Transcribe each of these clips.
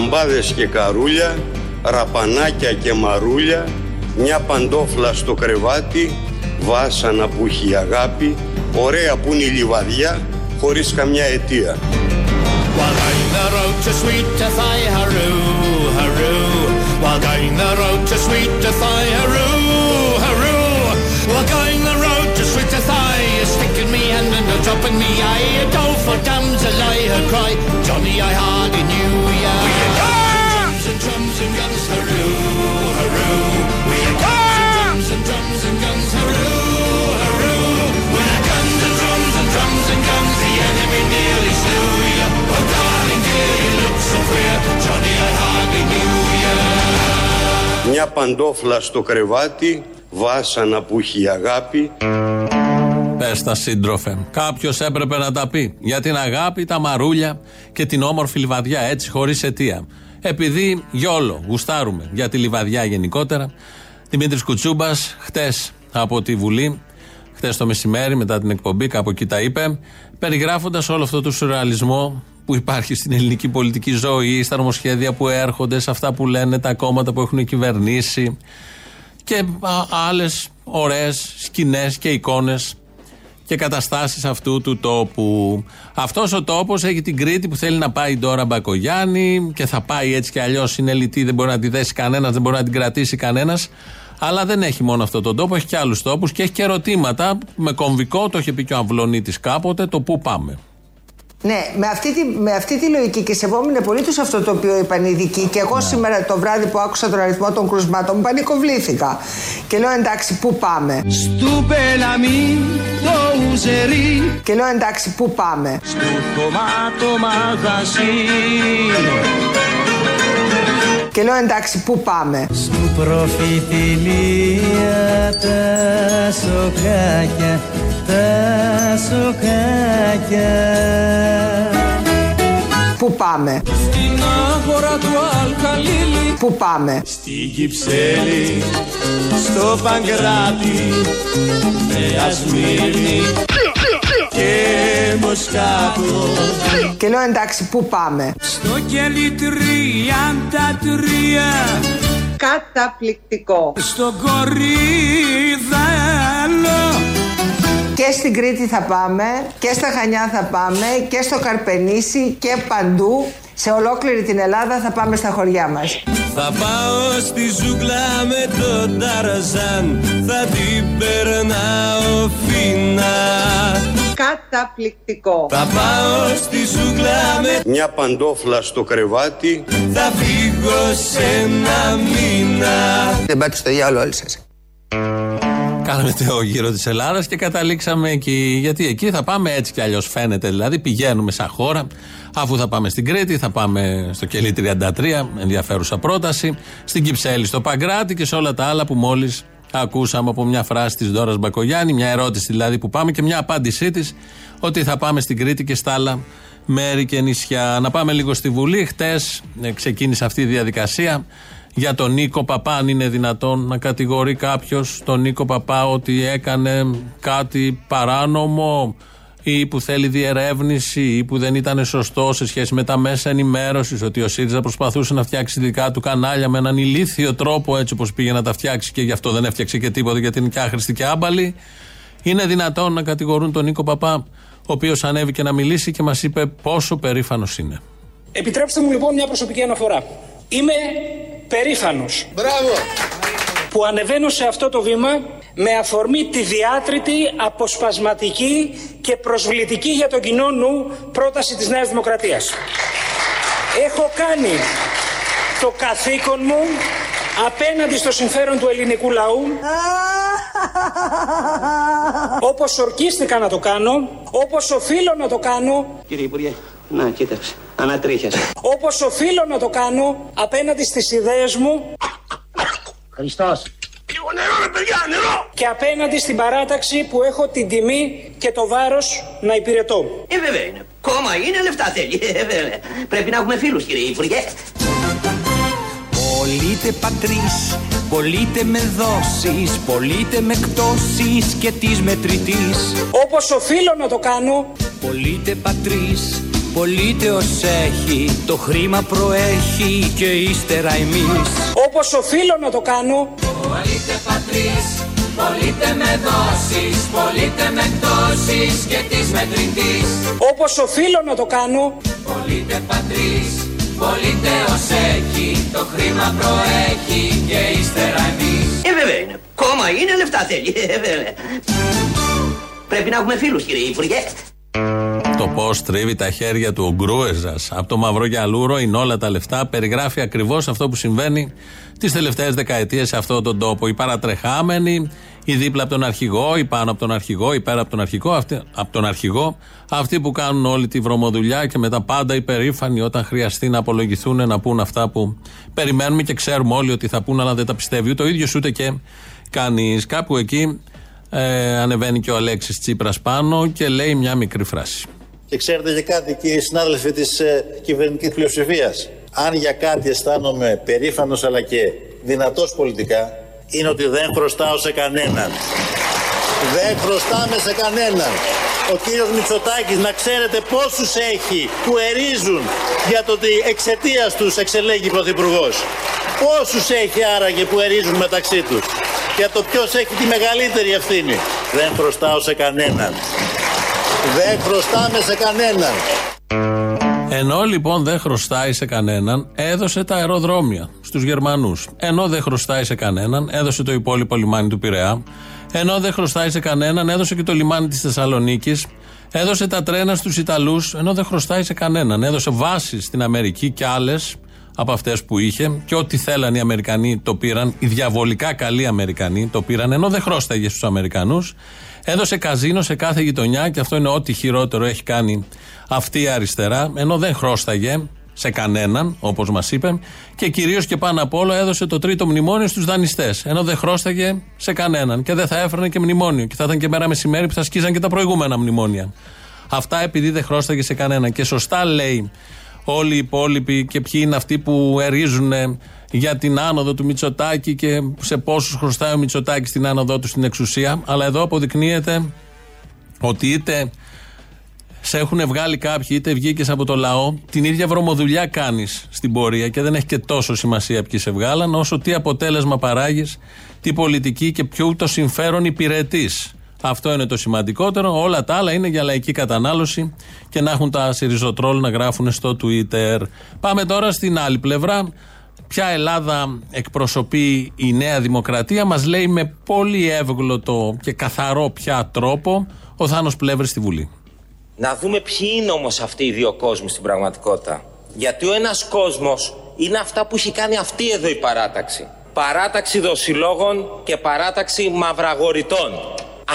λαμπάδες και καρούλια, ραπανάκια και μαρούλια, μια παντόφλα στο κρεβάτι, βάσανα που έχει αγάπη, ωραία που είναι η λιβαδιά, χωρίς καμιά αιτία. Μια παντόφλα στο κρεβάτι, βάσανα που έχει αγάπη. Πες τα, σύντροφε. Κάποιος έπρεπε να τα πει. Για την αγάπη, τα μαρούλια και την όμορφη λιβαδιά, έτσι χωρίς αιτία. Επειδή γιόλο, γουστάρουμε για τη λιβαδιά γενικότερα. Δημήτρης Κουτσούμπας, χτες από τη Βουλή, χτες το μεσημέρι, μετά την εκπομπή, κάπου εκεί τα είπε, περιγράφοντας όλο αυτό το σουρεαλισμό που υπάρχει στην ελληνική πολιτική ζωή, στα νομοσχέδια που έρχονται, σε αυτά που λένε τα κόμματα που έχουν κυβερνήσει και άλλες ωραίες σκηνές και εικόνες και καταστάσεις αυτού του τόπου. Αυτός ο τόπος έχει την Κρήτη που θέλει να πάει η Ντόρα Μπακογιάννη και θα πάει έτσι κι αλλιώς, είναι λυτή, δεν μπορεί να τη δέσει κανένας, δεν μπορεί να την κρατήσει κανένας. Αλλά δεν έχει μόνο αυτόν τον τόπο, έχει και άλλους τόπους και έχει και ερωτήματα. Με κομβικό, το είχε πει και ο Αυλωνίτης κάποτε, το πού πάμε. Ναι, με αυτή τη λογική και σεβόμενοι πολίτες αυτό το οποίο είπαν οι ειδικοί. Και εγώ σήμερα το βράδυ που άκουσα τον αριθμό των κρουσμάτων μου πανικοβλήθηκα. Και λέω εντάξει, πού πάμε. Στου πελαμί το ουζερί. Και λέω εντάξει, πού πάμε. Στου τομάτο μαγαζί. Και λέω εντάξει, πού πάμε. Στου προφητηλία τα σοκάκια. Τα σοκάκια. Πού πάμε. Στην άγορα του Αλκαλίλη. Πού πάμε. Στην Κυψέλη. Στο Παγκράτη. Νέα Σμύρνη. Και Μοσκάτο. Και λέω εντάξει, πού πάμε. Στο κελί 33. Καταπληκτικό. Στο Κορίδαλο. Και στην Κρήτη θα πάμε, και στα Χανιά θα πάμε, και στο Καρπενήσι και παντού. Σε ολόκληρη την Ελλάδα θα πάμε στα χωριά μας. Θα πάω στη ζούγκλα με τον Ταραζάν, θα την περνάω φίνα. Καταπληκτικό. Θα πάω στη ζούγκλα με μια παντόφλα στο κρεβάτι, θα φύγω σε ένα μήνα. Δεν πάτε στο διάολο όλοι σας. Κάναμε το γύρο της Ελλάδας και καταλήξαμε εκεί. Γιατί εκεί θα πάμε έτσι κι αλλιώς φαίνεται. Δηλαδή πηγαίνουμε σαν χώρα. Αφού θα πάμε στην Κρήτη, θα πάμε στο κελί 33, ενδιαφέρουσα πρόταση. Στην Κυψέλη, στο Παγκράτη και σε όλα τα άλλα που μόλις ακούσαμε από μια φράση της Ντόρας Μπακογιάννη. Μια ερώτηση δηλαδή που πάμε και μια απάντησή της ότι θα πάμε στην Κρήτη και στα άλλα μέρη και νησιά. Να πάμε λίγο στη Βουλή. Χτες ξεκίνησε αυτή η διαδικασία. Για τον Νίκο Παπά, αν είναι δυνατόν να κατηγορεί κάποιος τον Νίκο Παπά ότι έκανε κάτι παράνομο ή που θέλει διερεύνηση ή που δεν ήταν σωστό σε σχέση με τα μέσα ενημέρωσης, ότι ο ΣΥΡΙΖΑ προσπαθούσε να φτιάξει δικά του κανάλια με έναν ηλίθιο τρόπο, έτσι όπως πήγε να τα φτιάξει και γι' αυτό δεν έφτιαξε και τίποτα γιατί είναι και άχρηστη και άμπαλη. Είναι δυνατόν να κατηγορούν τον Νίκο Παπά, ο οποίος ανέβηκε να μιλήσει και μας είπε πόσο περήφανος είναι. Επιτρέψτε μου λοιπόν μια προσωπική αναφορά. Είμαι περήφανος. Μπράβο. Που ανεβαίνω σε αυτό το βήμα με αφορμή τη διάτρητη, αποσπασματική και προσβλητική για τον κοινό νου πρόταση της Νέας Δημοκρατίας. Έχω κάνει το καθήκον μου απέναντι στο συμφέρον του ελληνικού λαού, όπως ορκίστηκα να το κάνω, όπως οφείλω να το κάνω. Κύριε Υπουργέ, να κοίταξε. Ανατρίχιασε. Όπως οφείλω να το κάνω απέναντι στις ιδέες μου. Χριστός. Λίγο νερό ρε παιδιά, νερό! Και απέναντι στην παράταξη που έχω την τιμή και το βάρος να υπηρετώ. Βέβαια είναι. Κόμμα είναι, λεφτά θέλει. Πρέπει να έχουμε φίλους κύριε Υπουργέ. Πολύτε πατρίς, πολύτε με δόσεις, πολύτε με εκτόσεις και της μετρητής. Όπως οφείλω να το κάνω. Πολύτε πατρίς. πολίτεος έχει, το χρήμα προέχει και ύστερα εμείς. Όπως οφείλω να το κάνω. Πολύτε πατρίς, πολύτε με δόσεις, πολύτε με πτώσεις και της μετρητής. Όπως οφείλω να το κάνω. Πολύτε πατρίς, πολύτε ως έχει, το χρήμα προέχει και ύστερα εμείς. Βέβαια είναι, κόμμα είναι, λεφτά θέλει. Πρέπει να έχουμε φίλους, κύριε Υπουργέ. Το πώς τρίβει τα χέρια του ο Γκρούεζας από το μαυρό γυαλούρο είναι όλα τα λεφτά. Περιγράφει ακριβώς αυτό που συμβαίνει τις τελευταίες δεκαετίες σε αυτόν τον τόπο. Οι παρατρεχάμενοι, οι δίπλα από τον αρχηγό, οι πάνω από τον αρχηγό, οι πέρα από τον αρχηγό, αυτοί που κάνουν όλη τη βρωμοδουλειά και μετά πάντα υπερήφανοι όταν χρειαστεί να απολογηθούν, να πούν αυτά που περιμένουμε και ξέρουμε όλοι ότι θα πούν, αλλά δεν τα πιστεύει ούτε ο ίδιος ούτε και κανείς. Κάπου εκεί ανεβαίνει και ο Αλέξης Τσίπρας πάνω και λέει μια μικρή φράση. Και ξέρετε και κάτι, κύριοι συνάδελφοι της κυβερνητικής πλειοψηφίας, αν για κάτι αισθάνομαι περήφανος αλλά και δυνατός πολιτικά, είναι ότι δεν χρωστάω σε κανέναν. Δεν χρωστάμε σε κανέναν. Ο κύριος Μητσοτάκης, να ξέρετε πόσους έχει που ερίζουν για το ότι εξαιτίας τους εξελέγει πρωθυπουργός. Πόσους έχει άραγε που ερίζουν μεταξύ τους. Για το ποιος έχει τη μεγαλύτερη ευθύνη. Δεν χρωστάω σε κανέναν. Δεν χρωστάμε σε κανέναν. Ενώ λοιπόν δεν χρωστάει σε κανέναν, έδωσε τα αεροδρόμια στους Γερμανούς. Ενώ δεν χρωστάει σε κανέναν, έδωσε το υπόλοιπο λιμάνι του Πειραιά. Ενώ δεν χρωστάει σε κανέναν, έδωσε και το λιμάνι της Θεσσαλονίκης. Έδωσε τα τρένα στους Ιταλούς. Ενώ δεν χρωστάει σε κανέναν, έδωσε βάσεις στην Αμερική και άλλες από αυτές που είχε, και ό,τι θέλαν οι Αμερικανοί το πήραν, οι διαβολικά καλοί Αμερικανοί το πήραν, ενώ δεν χρώσταγε στους Αμερικανούς. Έδωσε καζίνο σε κάθε γειτονιά και αυτό είναι ό,τι χειρότερο έχει κάνει αυτή η αριστερά, ενώ δεν χρώσταγε σε κανέναν, όπως μας είπε, και κυρίως και πάνω απ' όλο έδωσε το τρίτο μνημόνιο στους δανειστές, ενώ δεν χρώσταγε σε κανέναν και δεν θα έφερνε και μνημόνιο και θα ήταν και μέρα μεσημέρι που θα σκίζαν και τα προηγούμενα μνημόνια. Αυτά επειδή δεν χρώσταγε σε κανέναν. Και σωστά λέει όλοι οι υπόλοιποι και ποιοι είναι αυτοί που ερίζουν για την άνοδο του Μητσοτάκη και σε πόσους χρωστάει ο Μητσοτάκης την άνοδό του στην εξουσία. Αλλά εδώ αποδεικνύεται ότι είτε σε έχουν βγάλει κάποιοι είτε βγήκες από το λαό, την ίδια βρωμοδουλειά κάνεις στην πορεία και δεν έχει και τόσο σημασία ποιοι σε βγάλαν, όσο τι αποτέλεσμα παράγεις, τι πολιτική και ποιο το συμφέρον υπηρετείς. Αυτό είναι το σημαντικότερο. Όλα τα άλλα είναι για λαϊκή κατανάλωση και να έχουν τα σιριζοτρόλ να γράφουν στο Twitter. Πάμε τώρα στην άλλη πλευρά. Ποια Ελλάδα εκπροσωπεί η Νέα Δημοκρατία, μας λέει με πολύ εύγλωτο και καθαρό πια τρόπο ο Θάνος Πλεύρης στη Βουλή. Να δούμε ποιοι είναι όμως αυτοί οι δύο κόσμοι στην πραγματικότητα. Γιατί ο ένας κόσμος είναι αυτά που έχει κάνει αυτή εδώ η παράταξη. Παράταξη δοσιλόγων και παράταξη μαυραγορητών.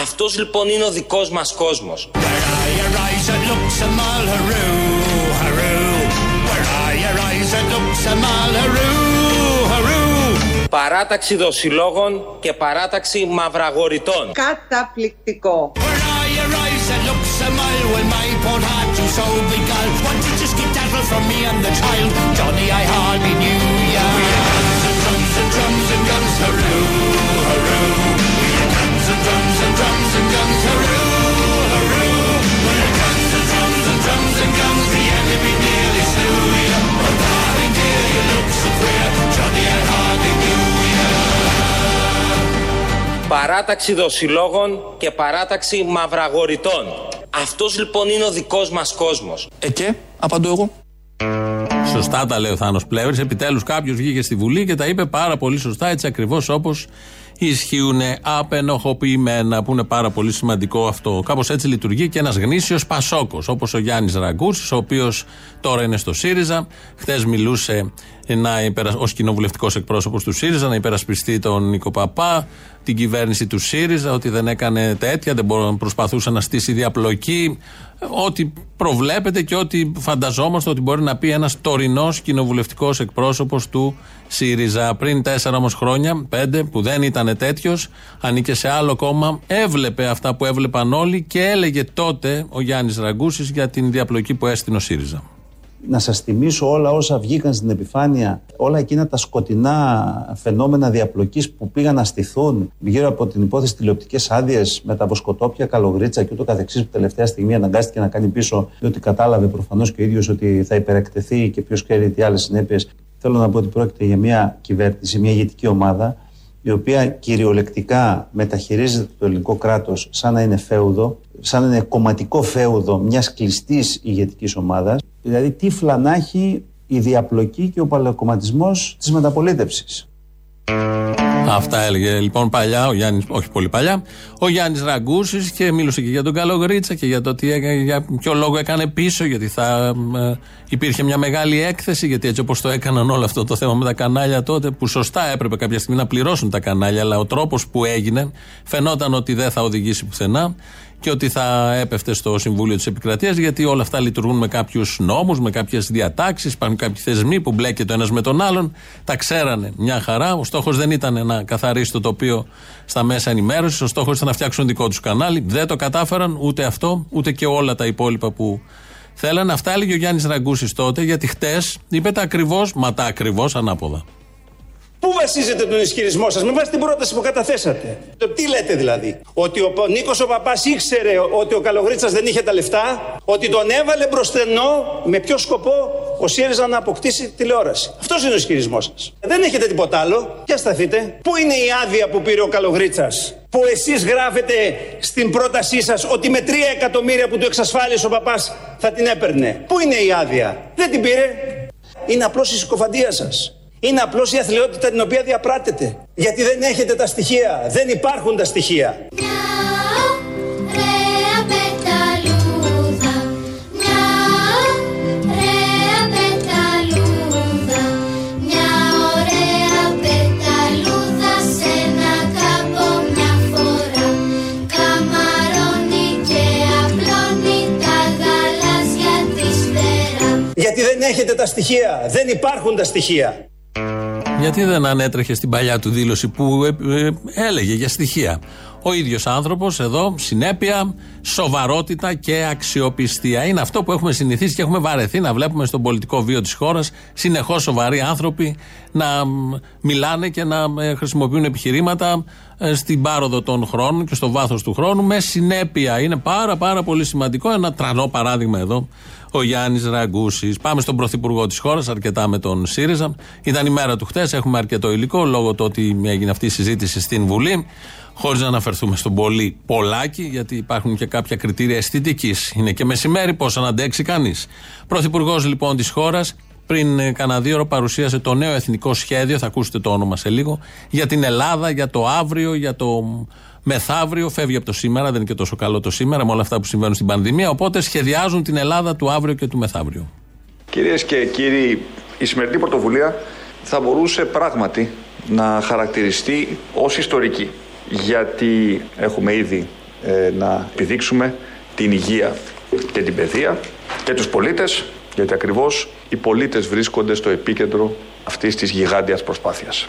Αυτός λοιπόν είναι ο δικός μας κόσμος. Παράταξη δοσιλόγων και παράταξη μαυραγορητών. Καταπληκτικό. Παράταξη δοσιλόγων και παράταξη μαυραγορητών. Αυτός λοιπόν είναι ο δικός μας κόσμος. Και απαντώ εγώ. Σωστά τα λέει ο Θάνος Πλεύρης. Επιτέλους κάποιος βγήκε στη Βουλή και τα είπε πάρα πολύ σωστά, έτσι ακριβώς όπως ισχύουν απενοχοποιημένα, που είναι πάρα πολύ σημαντικό αυτό. Κάπως έτσι λειτουργεί και ένας γνήσιος Πασόκος, όπως ο Γιάννης Ραγκούσης, ο οποίος τώρα είναι στο ΣΥΡΙΖΑ. Χθες μιλούσε ως κοινοβουλευτικός εκπρόσωπος του ΣΥΡΙΖΑ να υπερασπιστεί τον Νίκο Παπά, την κυβέρνηση του ΣΥΡΙΖΑ, ότι δεν έκανε τέτοια, δεν προσπαθούσε να στήσει διαπλοκή, ό,τι προβλέπεται και ό,τι φανταζόμαστε ότι μπορεί να πει ένας τωρινός κοινοβουλευτικός εκπρόσωπος του ΣΥΡΙΖΑ. Πριν 4 όμως χρόνια, 5, που δεν ήταν τέτοιος, ανήκε σε άλλο κόμμα, έβλεπε αυτά που έβλεπαν όλοι και έλεγε τότε ο Γιάννης Ραγκούσης για την διαπλοκή που έστεινε ο ΣΥΡΙΖΑ. να σας θυμίσω όλα όσα βγήκαν στην επιφάνεια, όλα εκείνα τα σκοτεινά φαινόμενα διαπλοκής που πήγαν να στηθούν γύρω από την υπόθεση τηλεοπτικές άδειες με τα βοσκοτόπια, Καλογρίτσα και ούτω καθεξής, που τελευταία στιγμή αναγκάστηκε να κάνει πίσω, διότι κατάλαβε προφανώς και ο ίδιος ότι θα υπερεκτεθεί και ποιος ξέρει τι άλλες συνέπειες. Θέλω να πω ότι πρόκειται για μια κυβέρνηση, μια ηγετική ομάδα, η οποία κυριολεκτικά μεταχειρίζεται το ελληνικό κράτος σαν να είναι φέουδο, σαν ένα κομματικό φέουδο μιας κλειστής ηγετικής ομάδας. Δηλαδή τι φλανά έχει η διαπλοκή και ο παλαιοκομματισμός της μεταπολίτευσης. Αυτά έλεγε λοιπόν παλιά ο Γιάννης, όχι πολύ παλιά, ο Γιάννης Ραγκούσης, και μίλησε και για τον Καλογρίτσα και για το τι, για ποιο λόγο έκανε πίσω, γιατί θα υπήρχε μια μεγάλη έκθεση, γιατί έτσι όπως το έκαναν όλο αυτό το θέμα με τα κανάλια τότε, που σωστά έπρεπε κάποια στιγμή να πληρώσουν τα κανάλια, αλλά ο τρόπος που έγινε φαινόταν ότι δεν θα οδηγήσει πουθενά και ότι θα έπεφτε στο Συμβούλιο της Επικρατείας, γιατί όλα αυτά λειτουργούν με κάποιους νόμους, με κάποιες διατάξεις, υπάρχουν κάποιοι θεσμοί που μπλέκεται το ένας με τον άλλον. Τα ξέρανε μια χαρά. Ο στόχος δεν ήταν να καθαρίσει το τοπίο στα μέσα ενημέρωσης, ο στόχος ήταν να φτιάξουν δικό τους κανάλι. Δεν το κατάφεραν ούτε αυτό, ούτε και όλα τα υπόλοιπα που θέλανε. Αυτά έλεγε ο Γιάννης Ραγκούσης τότε, γιατί χτες είπε τα ακριβώς, μα τα ακριβώς ανάποδα. Πού βασίζετε τον ισχυρισμό σας, με βάση την πρόταση που καταθέσατε? Τι λέτε δηλαδή? Ότι ο Νίκος ο Παπάς ήξερε ότι ο Καλογρίτσας δεν είχε τα λεφτά, ότι τον έβαλε μπροστενό, με ποιο σκοπό? Ο ΣΥΡΙΖΑ να αποκτήσει τηλεόραση. Αυτός είναι ο ισχυρισμός σας. Δεν έχετε τίποτα άλλο. Για σταθείτε. Πού είναι η άδεια που πήρε ο Καλογρίτσας, που εσείς γράφετε στην πρότασή σας ότι με 3 εκατομμύρια που του εξασφάλισε ο Παπάς θα την έπαιρνε? Πού είναι η άδεια? Δεν την πήρε. Είναι απλώς η συκοφαντία σας. Είναι απλώς η αθλειότητα την οποία διαπράτεται. Γιατί δεν έχετε τα στοιχεία. Δεν υπάρχουν τα στοιχεία. Γιατί δεν έχετε τα στοιχεία. Δεν υπάρχουν τα στοιχεία. Γιατί δεν ανέτρεχε στην παλιά του δήλωση που έλεγε για στοιχεία? Ο ίδιος άνθρωπος εδώ, συνέπεια, σοβαρότητα και αξιοπιστία. Είναι αυτό που έχουμε συνηθίσει και έχουμε βαρεθεί να βλέπουμε στον πολιτικό βίο της χώρας, συνεχώς σοβαροί άνθρωποι να μιλάνε και να χρησιμοποιούν επιχειρήματα στην πάροδο των χρόνων και στο βάθος του χρόνου με συνέπεια. Είναι πάρα πολύ σημαντικό, ένα τρανό παράδειγμα εδώ ο Γιάννης Ραγκούσης. Πάμε στον πρωθυπουργό της χώρας, αρκετά με τον ΣΥΡΙΖΑ. Ήταν η μέρα του χτες, έχουμε αρκετό υλικό λόγω του ότι έγινε αυτή η συζήτηση στην Βουλή. Χωρίς να αναφερθούμε στον πολύ Πολάκη, γιατί υπάρχουν και κάποια κριτήρια αισθητικής. Είναι και μεσημέρι, πώς να αντέξει κανείς. Πρωθυπουργός λοιπόν της χώρας, πριν κανένα 2 ώρες παρουσίασε το νέο εθνικό σχέδιο, θα ακούσετε το όνομα σε λίγο, για την Ελλάδα, για το αύριο, για το μεθαύριο. Φεύγει από το σήμερα, δεν είναι και τόσο καλό το σήμερα, με όλα αυτά που συμβαίνουν στην πανδημία. Οπότε σχεδιάζουν την Ελλάδα του αύριο και του μεθαύριο. Κυρίες και κύριοι, η σημερινή πρωτοβουλία θα μπορούσε πράγματι να χαρακτηριστεί ως ιστορική. Γιατί έχουμε ήδη να επιδείξουμε την υγεία και την παιδεία και τους πολίτες, γιατί ακριβώς οι πολίτες βρίσκονται στο επίκεντρο αυτής της γιγάντιας προσπάθειας.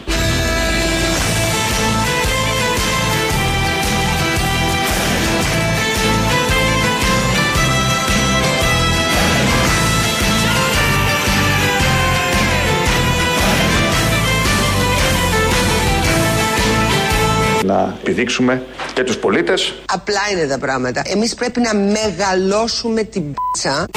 Να επιδείξουμε και τους πολίτες. Απλά είναι τα πράγματα. Εμείς πρέπει να μεγαλώσουμε την πίτσα.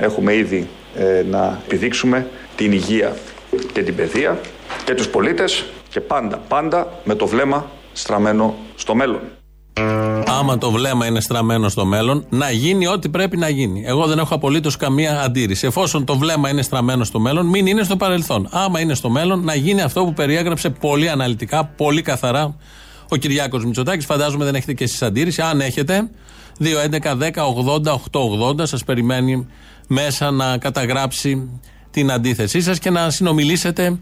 Έχουμε ήδη να επιδείξουμε την υγεία και την παιδεία και τους πολίτες, και πάντα με το βλέμμα στραμμένο στο μέλλον. Άμα το βλέμμα είναι στραμμένο στο μέλλον, να γίνει ό,τι πρέπει να γίνει. Εγώ δεν έχω απολύτως καμία αντίρρηση. Εφόσον το βλέμμα είναι στραμμένο στο μέλλον, μην είναι στο παρελθόν. Άμα είναι στο μέλλον, να γίνει αυτό που περιέγραψε πολύ αναλυτικά, πολύ καθαρά ο Κυριάκος Μητσοτάκης. Φαντάζομαι δεν έχετε και εσείς αντίρρηση. Αν έχετε, 2-11-10-80-8-80 σας περιμένει μέσα να καταγράψει την αντίθεσή σας και να συνομιλήσετε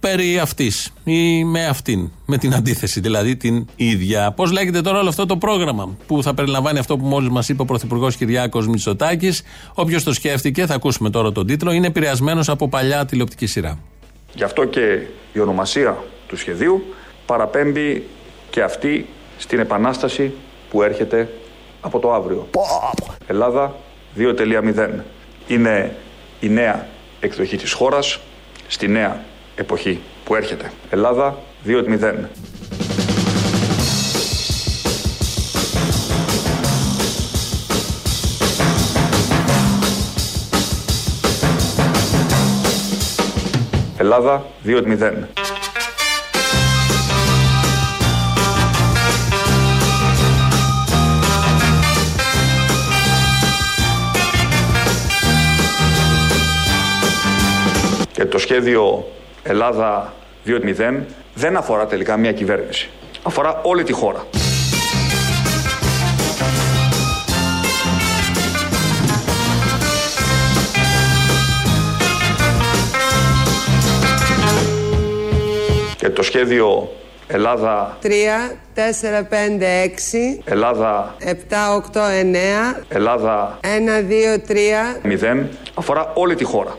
περί αυτής ή με αυτήν, με την αντίθεση δηλαδή την ίδια. Πώς λέγεται τώρα όλο αυτό το πρόγραμμα που θα περιλαμβάνει αυτό που μόλις μας είπε ο Πρωθυπουργός Κυριάκος Μητσοτάκης? Όποιος το σκέφτηκε, θα ακούσουμε τώρα τον τίτλο, είναι επηρεασμένος από παλιά τηλεοπτική σειρά. Γι' αυτό και η ονομασία του σχεδίου παραπέμπει και αυτή στην επανάσταση που έρχεται από το αύριο. Ελλάδα 2.0 είναι η νέα εκδοχή της χώρας στη νέα εποχή που έρχεται. Ελλάδα 2.0. Ελλάδα 2.0. Και το σχέδιο Ελλάδα 2.0 δεν αφορά τελικά μια κυβέρνηση. Αφορά όλη τη χώρα. Και το σχέδιο Ελλάδα 3, 4, 5, 6, Ελλάδα 7, 8, 9, Ελλάδα 1, 2, 3, 0 αφορά όλη τη χώρα.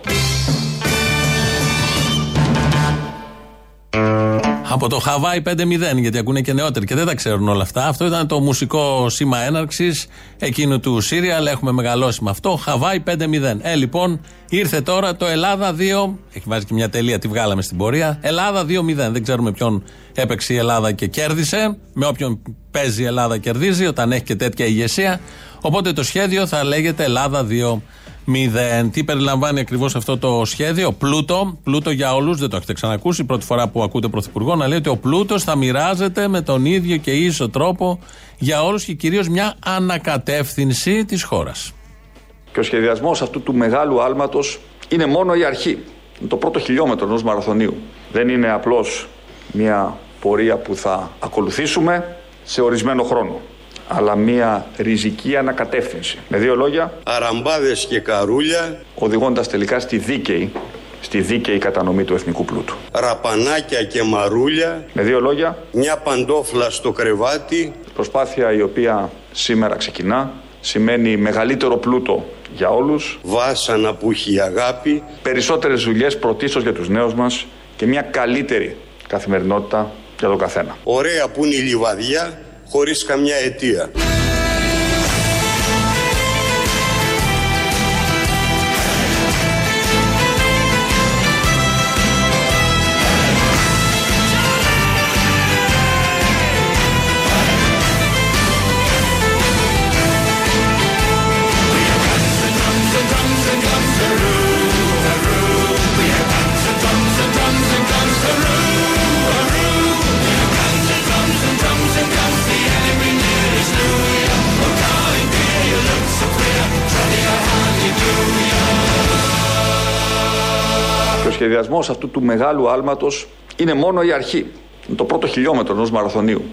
Από το Χαβάη 5-0, γιατί ακούνε και νεότεροι και δεν τα ξέρουν όλα αυτά. Αυτό ήταν το μουσικό σήμα έναρξης εκείνου του Σύρια, αλλά έχουμε μεγαλώσει με αυτό. Χαβάη 5-0. Λοιπόν, ήρθε τώρα το Ελλάδα 2. Έχει βάζει και μια τελεία, τη βγάλαμε στην πορεία. Ελλάδα 2-0. Δεν ξέρουμε ποιον έπαιξε η Ελλάδα και κέρδισε. Με όποιον παίζει η Ελλάδα κερδίζει, όταν έχει και τέτοια ηγεσία. Οπότε το σχέδιο θα λέγεται Ελλάδα 2. Μηδέν. Τι περιλαμβάνει ακριβώς αυτό το σχέδιο? Πλούτο για όλους, δεν το έχετε ξανακούσει. Πρώτη φορά που ακούτε πρωθυπουργό να λέει ότι ο πλούτος θα μοιράζεται με τον ίδιο και ίσο τρόπο για όλους και κυρίως μια ανακατεύθυνση της χώρας. Και ο σχεδιασμός αυτού του μεγάλου άλματος είναι μόνο η αρχή. Το πρώτο χιλιόμετρο ενός μαραθωνίου. Δεν είναι απλώς μια πορεία που θα ακολουθήσουμε σε ορισμένο χρόνο, αλλά μία ριζική ανακατεύθυνση. Με δύο λόγια, αραμπάδες και καρούλια, οδηγώντας τελικά στη δίκαιη κατανομή του εθνικού πλούτου. Ραπανάκια και μαρούλια, με δύο λόγια, μια παντόφλα στο κρεβάτι. Προσπάθεια η οποία σήμερα ξεκινά, σημαίνει μεγαλύτερο πλούτο για όλους, βάσανα που έχει αγάπη, περισσότερες δουλειές πρωτίστως για τους νέους μας και μια καλύτερη καθημερινότητα για τον καθένα. Ωραία που είναι η λιβαδιά, χωρίς καμιά αιτία. Ο σχεδιασμός αυτού του μεγάλου άλματος είναι μόνο η αρχή. Είναι το πρώτο χιλιόμετρο ενός μαραθωνίου.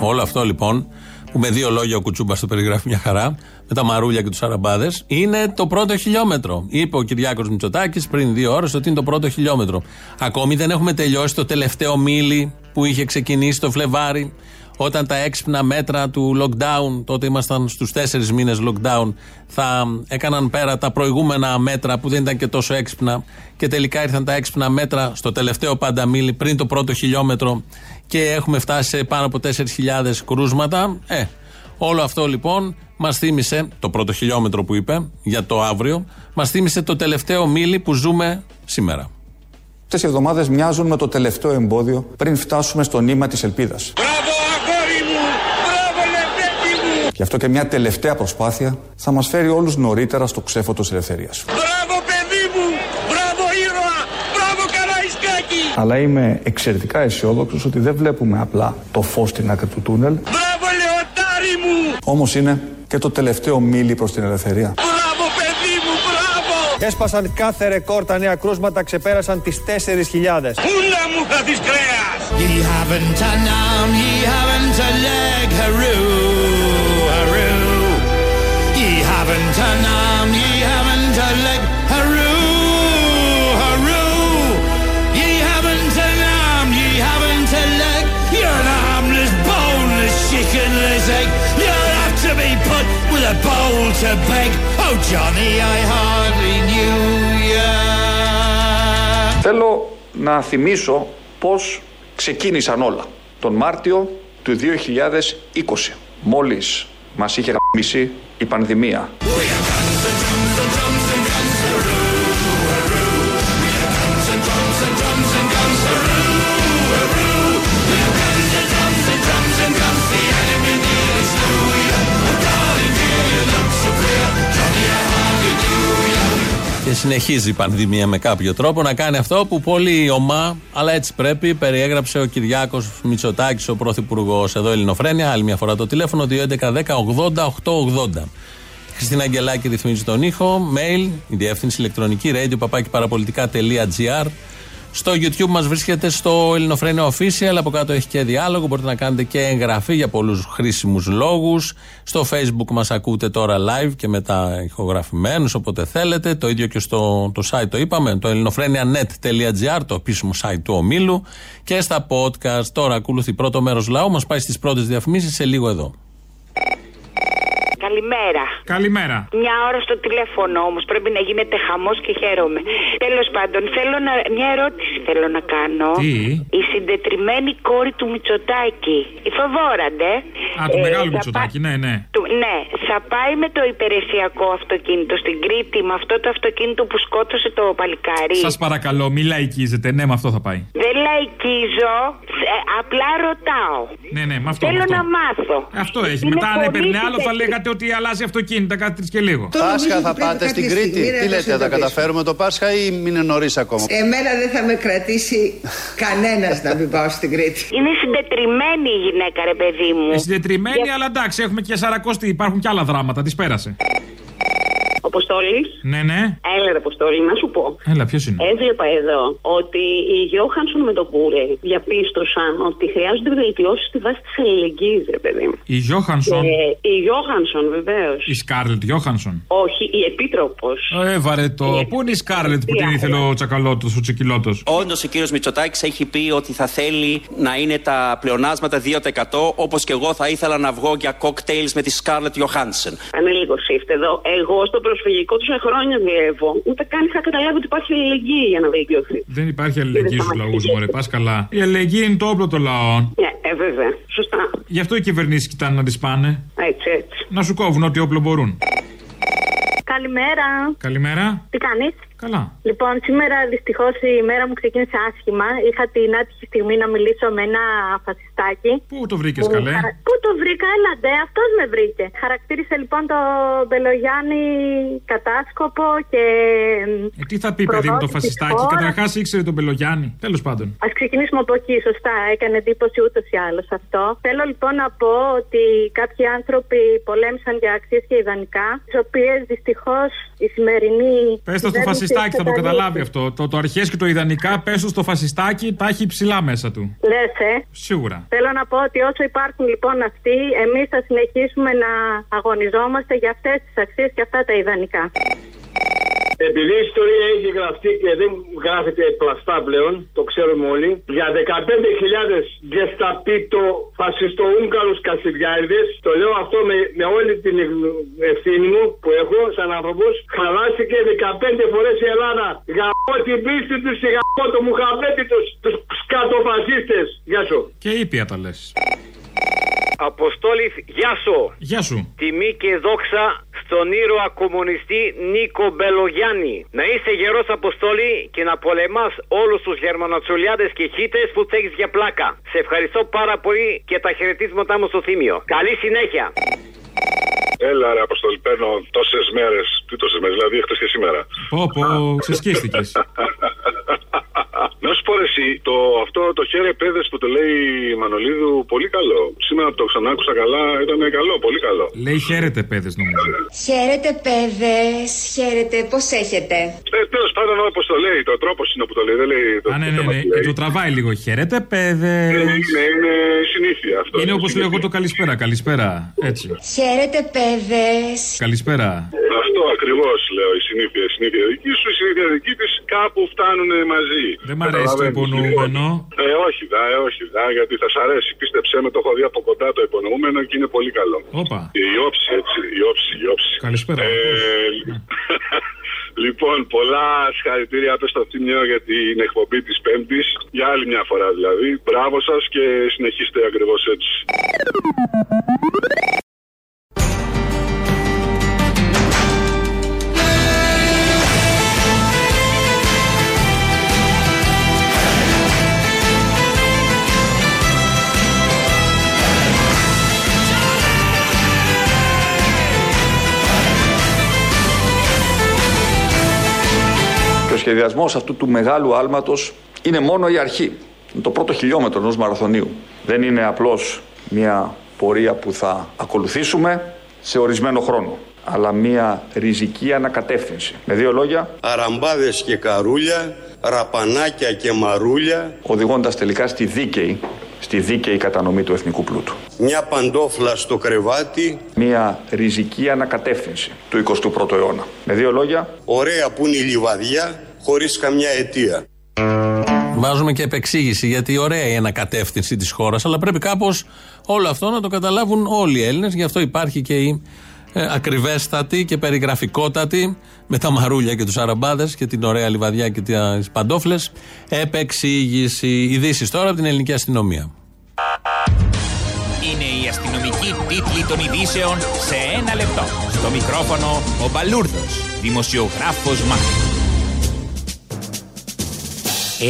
Όλο αυτό λοιπόν, που με δύο λόγια ο Κουτσούμπας το περιγράφει μια χαρά, με τα μαρούλια και τους αραμπάδες, είναι το πρώτο χιλιόμετρο. Είπε ο Κυριάκος Μητσοτάκης πριν 2 ώρες ότι είναι το πρώτο χιλιόμετρο. Ακόμη δεν έχουμε τελειώσει το τελευταίο μίλι που είχε ξεκινήσει το Φλεβάρι. Όταν τα έξυπνα μέτρα του lockdown, τότε ήμασταν στους 4 μήνες lockdown, θα έκαναν πέρα τα προηγούμενα μέτρα που δεν ήταν και τόσο έξυπνα και τελικά ήρθαν τα έξυπνα μέτρα στο τελευταίο πάντα μίλι πριν το πρώτο χιλιόμετρο και έχουμε φτάσει σε πάνω από 4.000 κρούσματα. Όλο αυτό λοιπόν μας θύμισε, το πρώτο χιλιόμετρο που είπε για το αύριο, μας θύμισε το τελευταίο μίλι που ζούμε σήμερα. Αυτές οι εβδομάδες μοιάζουν με το τελευταίο εμπόδιο πριν φτάσουμε στο νήμα της ελπίδας. Γι' αυτό και μια τελευταία προσπάθεια θα μας φέρει όλους νωρίτερα στο ξέφωτο της ελευθερίας. Μπράβο παιδί μου! Μπράβο ήρωα! Μπράβο Καραϊσκάκη! Αλλά είμαι εξαιρετικά αισιόδοξος ότι δεν βλέπουμε απλά το φως στην άκρη του τούνελ. Μπράβο λεωτάρι μου! Όμως είναι και το τελευταίο μίλι προς την ελευθερία. Μπράβο παιδί μου! Μπράβο! Έσπασαν κάθε ρεκόρ, τα νέα κρούσματα ξεπέρασαν τις 4.000. Πούλα μου θα της κρέας! chicken lizard. You'll have to be put with a bowl to beg. Oh Johnny, I hardly knew you. Θέλω να θυμίσω πώς ξεκίνησαν όλα. Τον Μάρτιο του 2020. Μόλις μας είχε γαμίσει η πανδημία. Και συνεχίζει η πανδημία με κάποιο τρόπο να κάνει αυτό που πολύ ομά, αλλά έτσι πρέπει, περιέγραψε ο Κυριάκος Μητσοτάκης, ο πρωθυπουργός. Εδώ Ελληνοφρένια, άλλη μια φορά το τηλέφωνο 211 10 80 880. Χριστίνα Αγγελάκη ρυθμίζει τον ήχο. Mail, η διεύθυνση ηλεκτρονική radio@parapolitica.gr. Στο YouTube μας βρίσκεται στο Ελληνοφρένια Official, από κάτω έχει και διάλογο, μπορείτε να κάνετε και εγγραφή για πολλούς χρήσιμους λόγους. Στο Facebook μας ακούτε τώρα live και μετά ηχογραφημένους όποτε θέλετε. Το ίδιο και στο site, το είπαμε, το ελληνοφρένια.net.gr, το επίσημο site του ομίλου. Και στα podcast, τώρα ακολουθεί πρώτο μέρος λαού, μας πάει στις πρώτες διαφημίσεις σε λίγο εδώ. Καλημέρα. Καλημέρα. Μια ώρα στο τηλέφωνο όμως, πρέπει να γίνεται χαμός και χαίρομαι. Τέλος πάντων, μια ερώτηση θέλω να κάνω. Τι? Η συντετριμένη κόρη του Μητσοτάκη, η Θοδόραντε. Α, του μεγάλου Μητσοτάκη, ναι. Ναι, θα πάει με το υπηρεσιακό αυτοκίνητο στην Κρήτη, με αυτό το αυτοκίνητο που σκότωσε το παλικάρι. Σας παρακαλώ, μη λαϊκίζετε, ναι, με αυτό θα πάει. Δεν λαϊκίζω, απλά ρωτάω. Ναι, με αυτό. Θέλω να μάθω. Αυτό έχει. Είναι μετά αν έπαιρνε άλλο θα λέγατε ότι αλλάζει αυτοκίνητα κάθε τρεις και λίγο. Πάσχα θα πάτε στην Κρήτη. Τι λέτε, θα τα καταφέρουμε το Πάσχα ή μην είναι νωρίς ακόμα? Εμένα δεν θα με κρατήσει κανένας να μην πάω στην Κρήτη. Είναι συντετριμένη η γυναίκα, ρε παιδί μου. Συντετριμένη, αλλά εντάξει, έχουμε και Σαρακόστη, υπάρχουν και άλλα δράματα, της πέρασε. Αποστόλη. Ναι. Έλα, Αποστόλη, να σου πω. Έλα, ποιος είναι? Έβλεπα εδώ ότι οι Γιόχανσον με το Πούρε διαπίστωσαν ότι χρειάζονται βελτιώσεις στη βάση της αλληλεγγύης, ρε παιδί μου. Η Γιόχανσον. Η Γιόχανσον, βεβαίως. Η Σκάρλετ Γιόχανσον. Όχι, η Επίτροπος. Βαρετό. Πού είναι η Σκάρλετ που την ήθελε ο Τσακαλώτος, ο Τσικιλώτος? Όντως ο κύριος Μητσοτάκης έχει πει ότι θα θέλει να είναι τα πλεονάσματα 2%, όπως και εγώ θα ήθελα να βγω για κοκτέιλ με τη Σκάρλετ Γιόχανσον. Ανέλικο shift εδώ. Εγώ στο προσφυγικό τόσα χρόνια διεύω. Ούτε καν είχα καταλάβει ότι υπάρχει αλληλεγγύη για να βελτιωθεί. Δεν υπάρχει αλληλεγγύη στου λαού, μωρέ. Πας καλά. Η αλληλεγγύη είναι το όπλο των λαών. Ναι, βέβαια. Σωστά. Γι' αυτό οι κυβερνήσεις κοιτάνε να τις πάνε. Έτσι. Να σου κόβουν ό,τι όπλο μπορούν. Καλημέρα. Τι κάνεις? Καλά. Λοιπόν, σήμερα δυστυχώς η μέρα μου ξεκίνησε άσχημα. Είχα την άτυχη στιγμή να μιλήσω με ένα φασιστάκι. Πού το βρήκες, καλέ? Πού το βρήκα, έλαντε, αυτός με βρήκε. Χαρακτήρισε λοιπόν τον Μπελογιάννη κατάσκοπο και. Τι θα πει, παιδί μου, το φασιστάκι? Καταρχάς ήξερε τον Μπελογιάννη. Τέλος πάντων. Ας ξεκινήσουμε από εκεί, σωστά. Έκανε εντύπωση ούτως ή άλλως αυτό. Θέλω λοιπόν να πω ότι κάποιοι άνθρωποι πολέμησαν για αξίες και ιδανικά, τις οποίες δυστυχώς η σημερινή. Πες το στο φασιστάκι. Θα το καταλάβει αυτό. Το αρχές και το ιδανικά, πέσω στο φασιστάκι, τα έχει ψηλά μέσα του. Λες. Σίγουρα. Θέλω να πω ότι όσο υπάρχουν λοιπόν αυτοί, εμείς θα συνεχίσουμε να αγωνιζόμαστε για αυτές τις αξίες και αυτά τα ιδανικά. Επειδή η ιστορία έχει γραφτεί και δεν γράφεται πλαστά πλέον, το ξέρουμε όλοι, για 15.000 γκεσταπίτο φασιστοούγκαρους κασιδιάριδες, το λέω αυτό με όλη την ευθύνη μου που έχω σαν άνθρωπος, χαλάστηκε 15 φορές η Ελλάδα. Γαμώ την πίστη τους και γαμώ το μουχαμπέτη τους σκατοφασίστες. Γεια σου. Και ήπια τα λες. Αποστόλη, γεια σου. Γεια σου. Τιμή και δόξα στον ήρωα κομμουνιστή Νίκο Μπελογιάννη. Να είσαι γερός, Αποστόλη, και να πολεμάς όλους τους γερμανοτσουλιάδες και χίτες που θέλεις για πλάκα. Σε ευχαριστώ πάρα πολύ και τα χαιρετίσματά μου στο Θήμιο. Καλή συνέχεια. Έλα, ρε Αποστόλη, παίρνω τόσες μέρες. Τι τόσες μέρες, δηλαδή χτες και σήμερα. Πω, ξεσκίστηκες. Να σου πω εσύ, το χέρι επέδες που το λέει η Μανολίδου, πολύ καλό. Σήμερα το ξανάκουσα καλά, ήταν καλό, πολύ καλό. Λέει χαίρετε παιδες νομίζω. Χαίρετε παιδες, χαίρετε, πώς έχετε? Τέλος πάντων όπως το λέει, το τρόπος είναι που το λέει, δεν λέει το. Α, ναι, το τραβάει λίγο, χαίρετε παιδες. Είναι συνήθεια αυτό. Είναι όπως λέω εγώ το καλησπέρα, έτσι. Χαίρετε παιδες. Καλησπέρα. Αυτό ακριβώς λέω, η συνήθεια δική σου, η συνήθεια δική της, κάπου φτάνουν μαζί. Δεν μ' αρέσει το υπονοούμενο. Όχι, όχι, γιατί θα σ' αρέσει. Πίστεψέ με, το έχω δει από κοντά το υπονοούμενο και είναι πολύ καλό. Όπα. Η όψη, έτσι. Η όψη. Καλησπέρα. Λοιπόν, πολλά συγχαρητήρια στο Θημιό για την εκπομπή της Πέμπτης. Για άλλη μια φορά δηλαδή. Μπράβο σας και συνεχίστε ακριβώς έτσι. Ο σχεδιασμός αυτού του μεγάλου άλματος είναι μόνο η αρχή. Είναι το πρώτο χιλιόμετρο ενός μαραθωνίου. Δεν είναι απλώς μια πορεία που θα ακολουθήσουμε σε ορισμένο χρόνο, αλλά μια ριζική ανακατεύθυνση. Με δύο λόγια, αραμπάδες και καρούλια, ραπανάκια και μαρούλια, οδηγώντας τελικά στη δίκαιη κατανομή του εθνικού πλούτου. Μια παντόφλα στο κρεβάτι. Μια ριζική ανακατεύθυνση του 21ου αιώνα. Με δύο λόγια. Ωραία που είναι η λιβαδιά, χωρίς καμιά αιτία. Βάζουμε και επεξήγηση, γιατί ωραία η ανακατεύθυνση της χώρας, αλλά πρέπει κάπως όλο αυτό να το καταλάβουν όλοι οι Έλληνες. Γι' αυτό υπάρχει και η ακριβέστατη και περιγραφικότατη, με τα μαρούλια και τους αραμπάδες και την ωραία λιβαδιά και τις παντόφλες, επεξήγηση. Ειδήσεις τώρα από την ελληνική αστυνομία. Είναι η αστυνομική τίτλη των ειδήσεων σε ένα λεπτό. Στο μικρόφωνο ο Μπαλούρδος, δημοσιογράφος Μάρκος.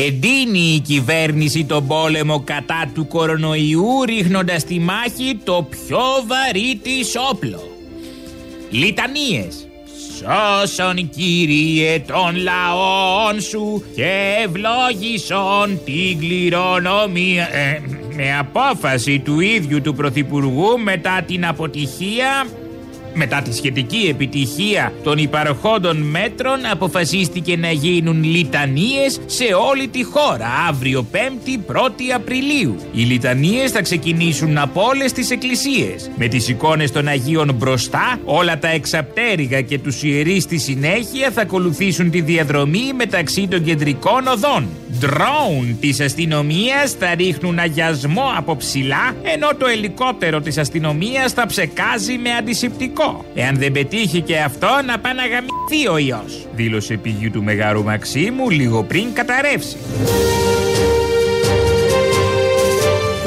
Εντείνει η κυβέρνηση τον πόλεμο κατά του κορονοϊού, ρίχνοντας στη μάχη το πιο βαρύ της όπλο. Λιτανίες. Σώσον Κύριε των λαών σου και ευλόγησον την κληρονομία. Με απόφαση του ίδιου του Πρωθυπουργού μετά την αποτυχία, μετά τη σχετική επιτυχία των υπαρχόντων μέτρων, αποφασίστηκε να γίνουν λιτανίες σε όλη τη χώρα αύριο 5η 1η Απριλίου. Οι λιτανίες θα ξεκινήσουν από όλες τις εκκλησίες, με τις εικόνες των Αγίων μπροστά, όλα τα εξαπτέρυγα και τους ιερείς στη συνέχεια θα ακολουθήσουν τη διαδρομή μεταξύ των κεντρικών οδών. Ντρόουν της αστυνομίας θα ρίχνουν αγιασμό από ψηλά, ενώ το ελικόπτερο της αστυνομίας θα ψεκάζει με αντισηπτικό. Εάν δεν πετύχει και αυτό, να πάνε να γαμηθεί ο ιός, δήλωσε πηγή του Μεγάρου Μαξίμου λίγο πριν καταρρεύσει.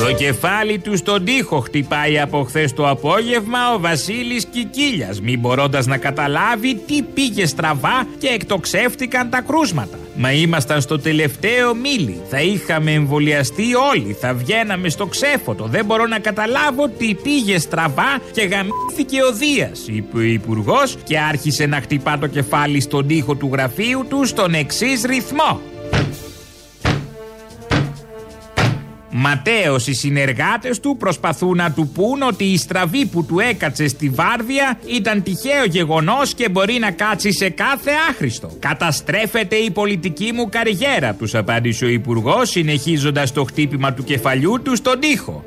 Το κεφάλι του στον τοίχο χτυπάει από χθες το απόγευμα ο Βασίλης Κικίλιας, μην μπορώντας να καταλάβει τι πήγε στραβά και εκτοξεύτηκαν τα κρούσματα. Μα ήμασταν στο τελευταίο μίλι, θα είχαμε εμβολιαστεί όλοι, θα βγαίναμε στο ξέφωτο, δεν μπορώ να καταλάβω τι πήγε στραβά και γαμήθηκε ο Δίας, είπε ο Υπουργός και άρχισε να χτυπά το κεφάλι στον τοίχο του γραφείου του στον εξής ρυθμό. Ματέως οι συνεργάτες του προσπαθούν να του πούν ότι η στραβή που του έκατσε στη βάρδια ήταν τυχαίο γεγονός και μπορεί να κάτσει σε κάθε άχρηστο. Καταστρέφεται η πολιτική μου καριέρα, τους απάντησε ο Υπουργός συνεχίζοντας το χτύπημα του κεφαλιού του στον τοίχο.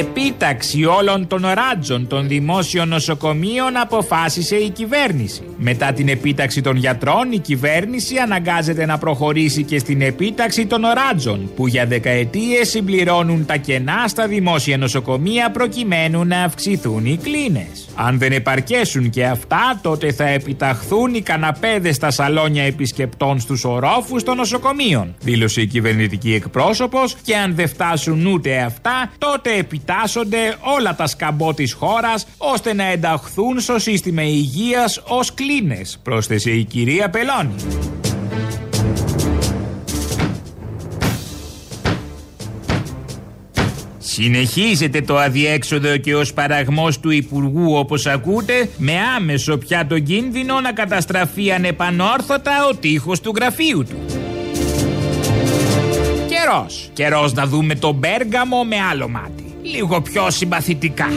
Επίταξη όλων των ράτζων των δημόσιων νοσοκομείων αποφάσισε η κυβέρνηση. Μετά την επίταξη των γιατρών, η κυβέρνηση αναγκάζεται να προχωρήσει και στην επίταξη των ράτζων, που για δεκαετίες συμπληρώνουν τα κενά στα δημόσια νοσοκομεία προκειμένου να αυξηθούν οι κλίνες. Αν δεν επαρκέσουν και αυτά, τότε θα επιταχθούν οι καναπέδες στα σαλόνια επισκεπτών στους ορόφους των νοσοκομείων, δήλωσε η κυβερνητική εκπρόσωπος, και αν δεν φτάσουν ούτε αυτά, τότε επιτάσσονται όλα τα σκαμπό της χώρας ώστε να ενταχθούν στο σύστημα υγείας ως κλίνες, πρόσθεσε η κυρία Πελώνη. Συνεχίζεται το αδιέξοδο και ο σπαραγμός του Υπουργού, όπως ακούτε, με άμεσο πια τον κίνδυνο να καταστραφεί ανεπανόρθωτα ο τοίχος του γραφείου του. Καιρός να δούμε τον Πέργαμο με άλλο μάτι, λίγο πιο συμπαθητικά.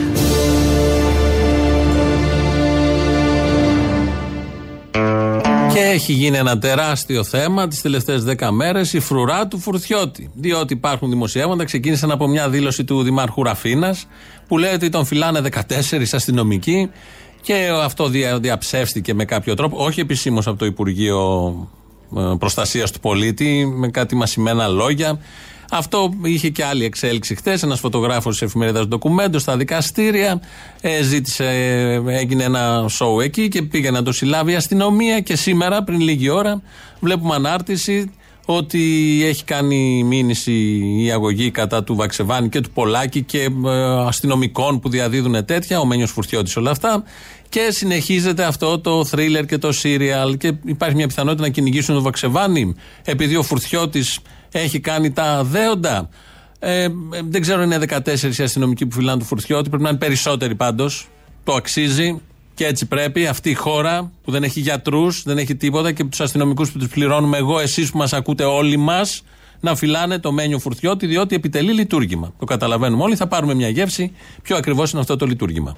Και έχει γίνει ένα τεράστιο θέμα τις τελευταίες 10 μέρες η φρουρά του Φουρθιώτη, διότι υπάρχουν δημοσιεύματα, ξεκίνησαν από μια δήλωση του Δημάρχου Ραφίνας που λέει ότι τον φυλάνε 14 αστυνομικοί Και αυτό διαψεύστηκε με κάποιο τρόπο, όχι επισήμως από το Υπουργείο Προστασίας του Πολίτη, με κάτι μασημένα λόγια. Αυτό είχε και άλλη εξέλιξη χθες. Ένας φωτογράφος της εφημερίδας Ντοκουμέντο στα δικαστήρια ζήτησε, έγινε ένα σοου εκεί και πήγε να το συλλάβει η αστυνομία. Και σήμερα, πριν λίγη ώρα, βλέπουμε ανάρτηση ότι έχει κάνει μήνυση η αγωγή κατά του Βαξεβάνη και του Πολάκη και αστυνομικών που διαδίδουν τέτοια, ο Μένιος Φουρθιώτης, όλα αυτά. Και συνεχίζεται αυτό το θρίλερ και το σύριαλ. Και υπάρχει μια πιθανότητα να κυνηγήσουν τον Βαξεβάνη, επειδή ο Φουρθιώτης έχει κάνει τα δέοντα. Δεν ξέρω, είναι 14 οι αστυνομικοί που φυλάνε του Φουρθιώτη. Πρέπει να είναι περισσότεροι πάντως. Το αξίζει και έτσι πρέπει. Αυτή η χώρα που δεν έχει γιατρούς, δεν έχει τίποτα, και τους αστυνομικούς που τους πληρώνουμε, εγώ, εσείς που μας ακούτε, όλοι μας, να φυλάνε το Μένιο Φουρθιώτη, διότι επιτελεί λειτουργήμα. Το καταλαβαίνουμε όλοι. Θα πάρουμε μια γεύση. Πιο ακριβώς είναι αυτό το λειτουργήμα.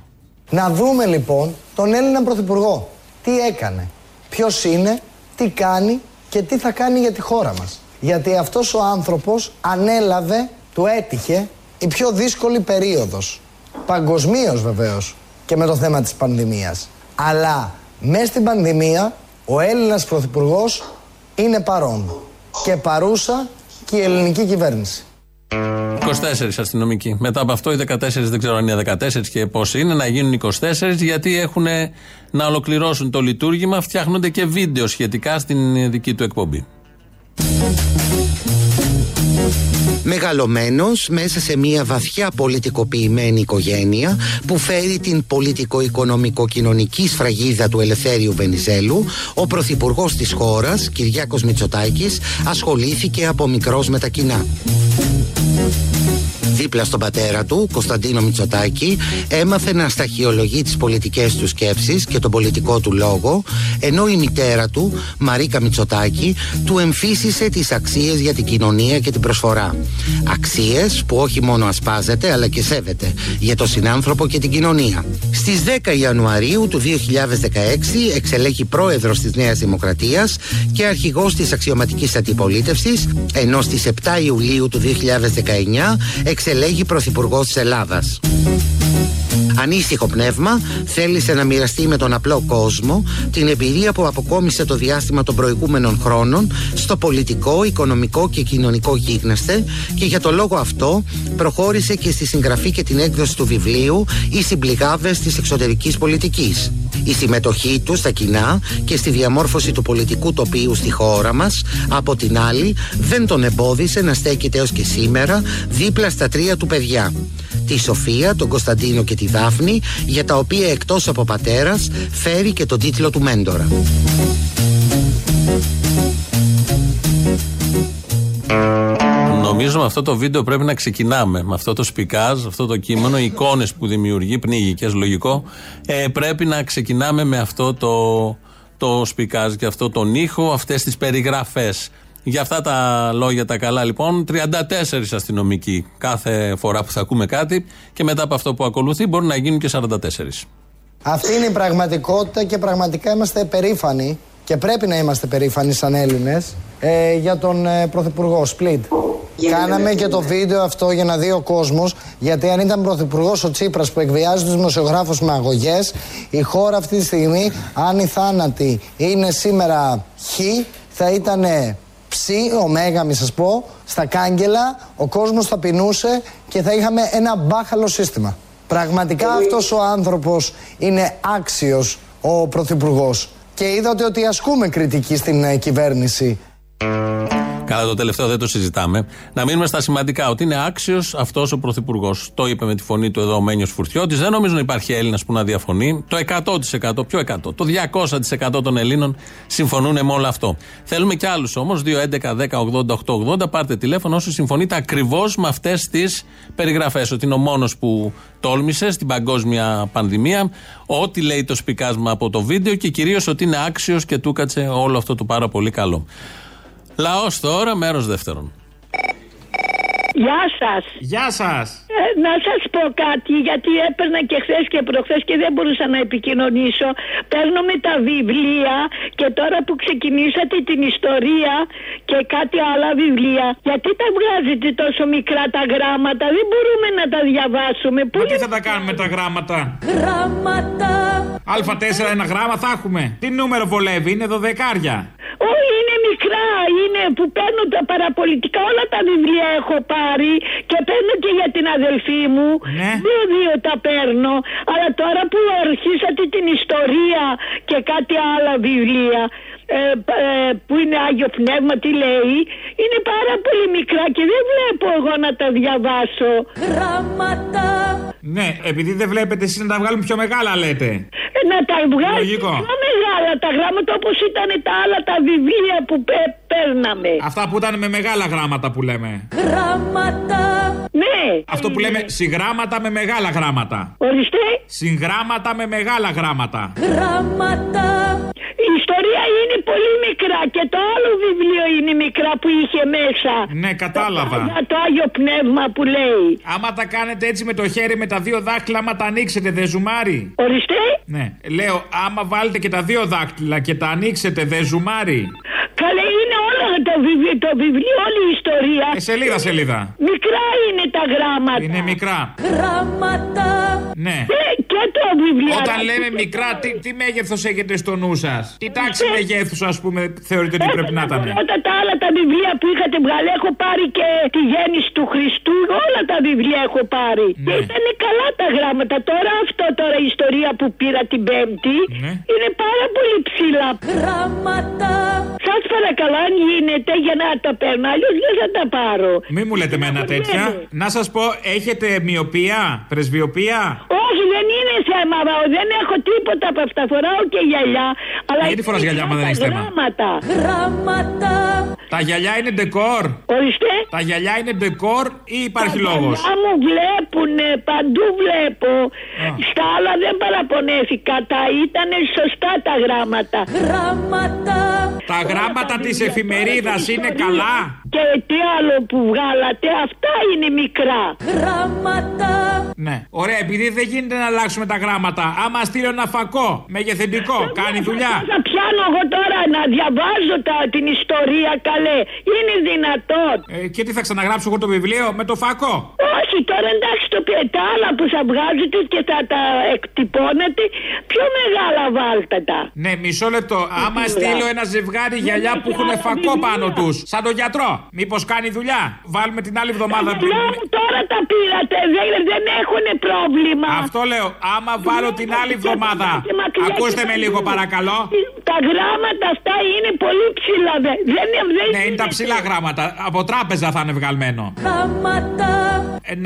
Να δούμε λοιπόν τον Έλληνα Πρωθυπουργό. Τι έκανε, ποιος είναι, τι κάνει και τι θα κάνει για τη χώρα μας. Γιατί αυτός ο άνθρωπος ανέλαβε, του έτυχε, η πιο δύσκολη περίοδος. Παγκοσμίως βεβαίως και με το θέμα της πανδημίας. Αλλά μέσα στην πανδημία ο Έλληνας Πρωθυπουργός είναι παρόν. Και παρούσα και η ελληνική κυβέρνηση. 24 αστυνομικοί. Μετά από αυτό οι 14, δεν ξέρω αν είναι 14 και πόσοι είναι, να γίνουν 24, γιατί έχουν να ολοκληρώσουν το λειτουργήμα. Φτιάχνονται και βίντεο σχετικά στην δική του εκπομπή. Μεγαλωμένος μέσα σε μια βαθιά πολιτικοποιημένη οικογένεια που φέρει την πολιτικο-οικονομικο-κοινωνική σφραγίδα του Ελευθέριου Βενιζέλου, ο πρωθυπουργός της χώρας, Κυριάκος Μητσοτάκης, ασχολήθηκε από μικρός με τα κοινά. Δίπλα στον πατέρα του, Κωνσταντίνο Μητσοτάκη, έμαθε να σταχυολογεί τις πολιτικές του σκέψεις και τον πολιτικό του λόγο, ενώ η μητέρα του, Μαρίκα Μητσοτάκη, του εμφύσισε τις αξίες για την κοινωνία και την προσφορά. Αξίες που όχι μόνο ασπάζεται, αλλά και σέβεται για τον συνάνθρωπο και την κοινωνία. Στις 10 Ιανουαρίου του 2016 εξελέγει πρόεδρος της Νέας Δημοκρατίας και αρχηγός της αξιωματικής αντιπολίτευσης, ενώ στις 7 Ιουλίου του 2019 εξελέγει πρωθυπουργός της Ελλάδας. Ανήσυχο πνεύμα, θέλησε να μοιραστεί με τον απλό κόσμο την εμπειρία που αποκόμισε το διάστημα των προηγούμενων χρόνων στο πολιτικό, οικονομικό και κοινωνικό γίγνεσθε, και για το λόγο αυτό προχώρησε και στη συγγραφή και την έκδοση του βιβλίου «Οι συμπληγάδες της εξωτερικής πολιτικής». Η συμμετοχή του στα κοινά και στη διαμόρφωση του πολιτικού τοπίου στη χώρα μας, από την άλλη, δεν τον εμπόδισε να στέκεται έως και σήμερα δίπλα στα τρία του παιδιά, τη Σοφία, τον Κωνσταντίνο και τη Δάφνη, για τα οποία εκτός από πατέρας φέρει και τον τίτλο του μέντορα. Νομίζω με αυτό το βίντεο πρέπει να ξεκινάμε. Με αυτό το σπικάζ, αυτό το κείμενο, οι εικόνες που δημιουργεί, πνίγικες, λογικό, πρέπει να ξεκινάμε με αυτό το σπικάζ και αυτό τον ήχο, αυτές τις περιγραφές. Για αυτά τα λόγια τα καλά λοιπόν, 34 αστυνομικοί κάθε φορά που θα ακούμε κάτι, και μετά από αυτό που ακολουθεί μπορούν να γίνουν και 44. Αυτή είναι η πραγματικότητα και πραγματικά είμαστε περήφανοι, και πρέπει να είμαστε περήφανοι σαν Έλληνες, για τον Πρωθυπουργό Σπλίτ. Κάναμε και το βίντεο αυτό για να δει ο κόσμος, γιατί αν ήταν πρωθυπουργός ο Τσίπρας που εκβιάζει τους δημοσιογράφους με αγωγές, η χώρα αυτή τη στιγμή, αν οι θάνατοι είναι σήμερα χ, θα ήταν ωμέγα, μη σας πω, στα κάγκελα, ο κόσμος θα πεινούσε και θα είχαμε ένα μπάχαλο σύστημα. Πραγματικά αυτός ο άνθρωπος είναι άξιος ο πρωθυπουργός. Και είδατε ότι ασκούμε κριτική στην κυβέρνηση. Καλά, το τελευταίο δεν το συζητάμε. Να μείνουμε στα σημαντικά, ότι είναι άξιος αυτός ο πρωθυπουργός. Το είπε με τη φωνή του εδώ ο Μένιος Φουρθιώτης. Δεν νομίζω να υπάρχει Έλληνας που να διαφωνεί. Το 100%, πιο 100%, το 200% των Ελλήνων συμφωνούν με όλο αυτό. Θέλουμε κι άλλους όμως. 2-11-10-80-8-80. Πάρτε τηλέφωνο όσοι συμφωνείτε ακριβώς με αυτές τις περιγραφές. Ότι είναι ο μόνος που τόλμησε στην παγκόσμια πανδημία. Ό,τι λέει το σπικάσμα από το βίντεο, και κυρίως ότι είναι άξιος και τούκατσε όλο αυτό το πάρα πολύ καλό. Λαός τώρα, μέρος δεύτερον. Γεια σας. Γεια σας. Να σας πω κάτι, γιατί έπαιρνα και χθες και προχθές και δεν μπορούσα να επικοινωνήσω. Παίρνω με τα βιβλία και τώρα που ξεκινήσατε την ιστορία και κάτι άλλα βιβλία, γιατί τα βγάζετε τόσο μικρά τα γράμματα? Δεν μπορούμε να τα διαβάσουμε. Μα τι θα τα κάνουμε τα γράμματα? Γράμματα. Α4 ένα γράμμα θα έχουμε. Τι νούμερο βολεύει? Είναι δωδεκάρια. Όχι, είναι μικρά. Είναι που παίρνω τα παραπολιτικά. Όλα τα βιβλία έχω πάρει και παίρνω και για την αδελφή μου. Ναι. Δύο τα παίρνω. Αλλά τώρα που αρχίσατε την ιστορία και κάτι άλλα βιβλία που είναι Άγιο Πνεύμα, τι λέει, είναι πάρα πολύ μικρά και δεν βλέπω εγώ να τα διαβάσω. Γράμματα. Ναι, επειδή δεν βλέπετε εσείς να τα βγάλουν πιο μεγάλα, λέτε. Να τα βγάλουν πιο μεγάλα τα γράμματα, όπως ήταν τα άλλα τα βιβλία που παίρναμε. Αυτά που ήταν με μεγάλα γράμματα που λέμε. Γράμματα. Ναι. Αυτό που λέμε συγγράμματα με μεγάλα γράμματα. Ορίστε. Συγγράμματα με μεγάλα γράμματα. Γράμματα. Η ιστορία είναι πολύ μικρά και το άλλο βιβλίο είναι μικρά που είχε μέσα. Ναι, κατάλαβα. Το Άγιο Πνεύμα που λέει. Άμα τα κάνετε έτσι με το χέρι με τα δύο δάχτυλα, άμα τα ανοίξετε, δε ζουμάρει. Ορίστε. Ναι, λέω, άμα βάλετε και τα δύο δάχτυλα και τα ανοίξετε, δε ζουμάρει. Καλέ, είναι όλο το βιβλίο, όλη η ιστορία. Σελίδα. Μικρά είναι τα γράμματα. Είναι μικρά. Γράμματα. Ναι. Και το βιβλίο. Όταν λέμε μικρά, τι μέγεθος έχετε στο νου σας? Τι τάξη μεγέθους, ας πούμε, θεωρείτε ότι πρέπει να ήταν? Όταν τα άλλα τα βιβλία που είχατε βγάλει, έχω πάρει και τη γέννηση του Χριστού. Όλα τα βιβλία έχω πάρει. Ναι. Και ήταν καλά τα γράμματα. Τώρα η ιστορία που πήρα την Πέμπτη, ναι, είναι πάρα πολύ ψηλά. Γράμματα. Σας παρακαλώ, αν γίνεται, για να τα παίρνω. Αλλιώς δεν θα τα πάρω. Μη μου λέτε μένα τέτοια. Να σας πω, έχετε μοιοπία, πρεσβειοπία? Όχι, δεν είναι θέμα. Δεν έχω τίποτα από αυτά. Φοράω και γυαλιά. Γιατί φοράς γυαλιά, μα δεν έχει θέμα? Γράμματα. Τα γυαλιά είναι ντεκόρ. Ορίστε. Τα γυαλιά είναι ντεκόρ ή υπάρχει λόγος? Τα μου βλέπουνε, παντού βλέπω. Στα άλλα δεν παραπονέθηκα. Τα ήτανε σωστά τα γράμματα. Γράμματα. Τα γράμματα της εφημερίδας είναι καλά. Και τι άλλο που βγάλατε, αυτά είναι μικρά. Γράμματα. Ναι. Ωραία, επειδή δεν γίνεται να αλλάξουμε τα γράμματα, άμα στείλω ένα φακό μεγεθεντικό, κάνει δουλειά. Θα πιάνω εγώ τώρα να διαβάζω την ιστορία, καλέ. Είναι δυνατόν? Και τι θα ξαναγράψω εγώ το βιβλίο με το φακό? Όχι, τώρα εντάξει, τα άλλα που θα βγάζετε και θα τα εκτυπώνετε, πιο μεγάλα βάλτε τα. Ναι, μισό λεπτό. Άμα στείλω ένα ζευγάρι γυαλιά που έχουν φακό πάνω τους, σαν τον γιατρό, μήπως κάνει δουλειά? Βάλουμε την άλλη εβδομάδα. Τώρα τα πήρατε, δεν έχουν πρόβλημα. Αυτό λέω, άμα βάλω την άλλη εβδομάδα. Ακούστε με λίγο παρακαλώ. Τα γράμματα αυτά είναι πολύ ψηλά. Ναι, είναι τα ψηλά γράμματα. Από τράπεζα θα είναι βγαλμένο. Γράμματα.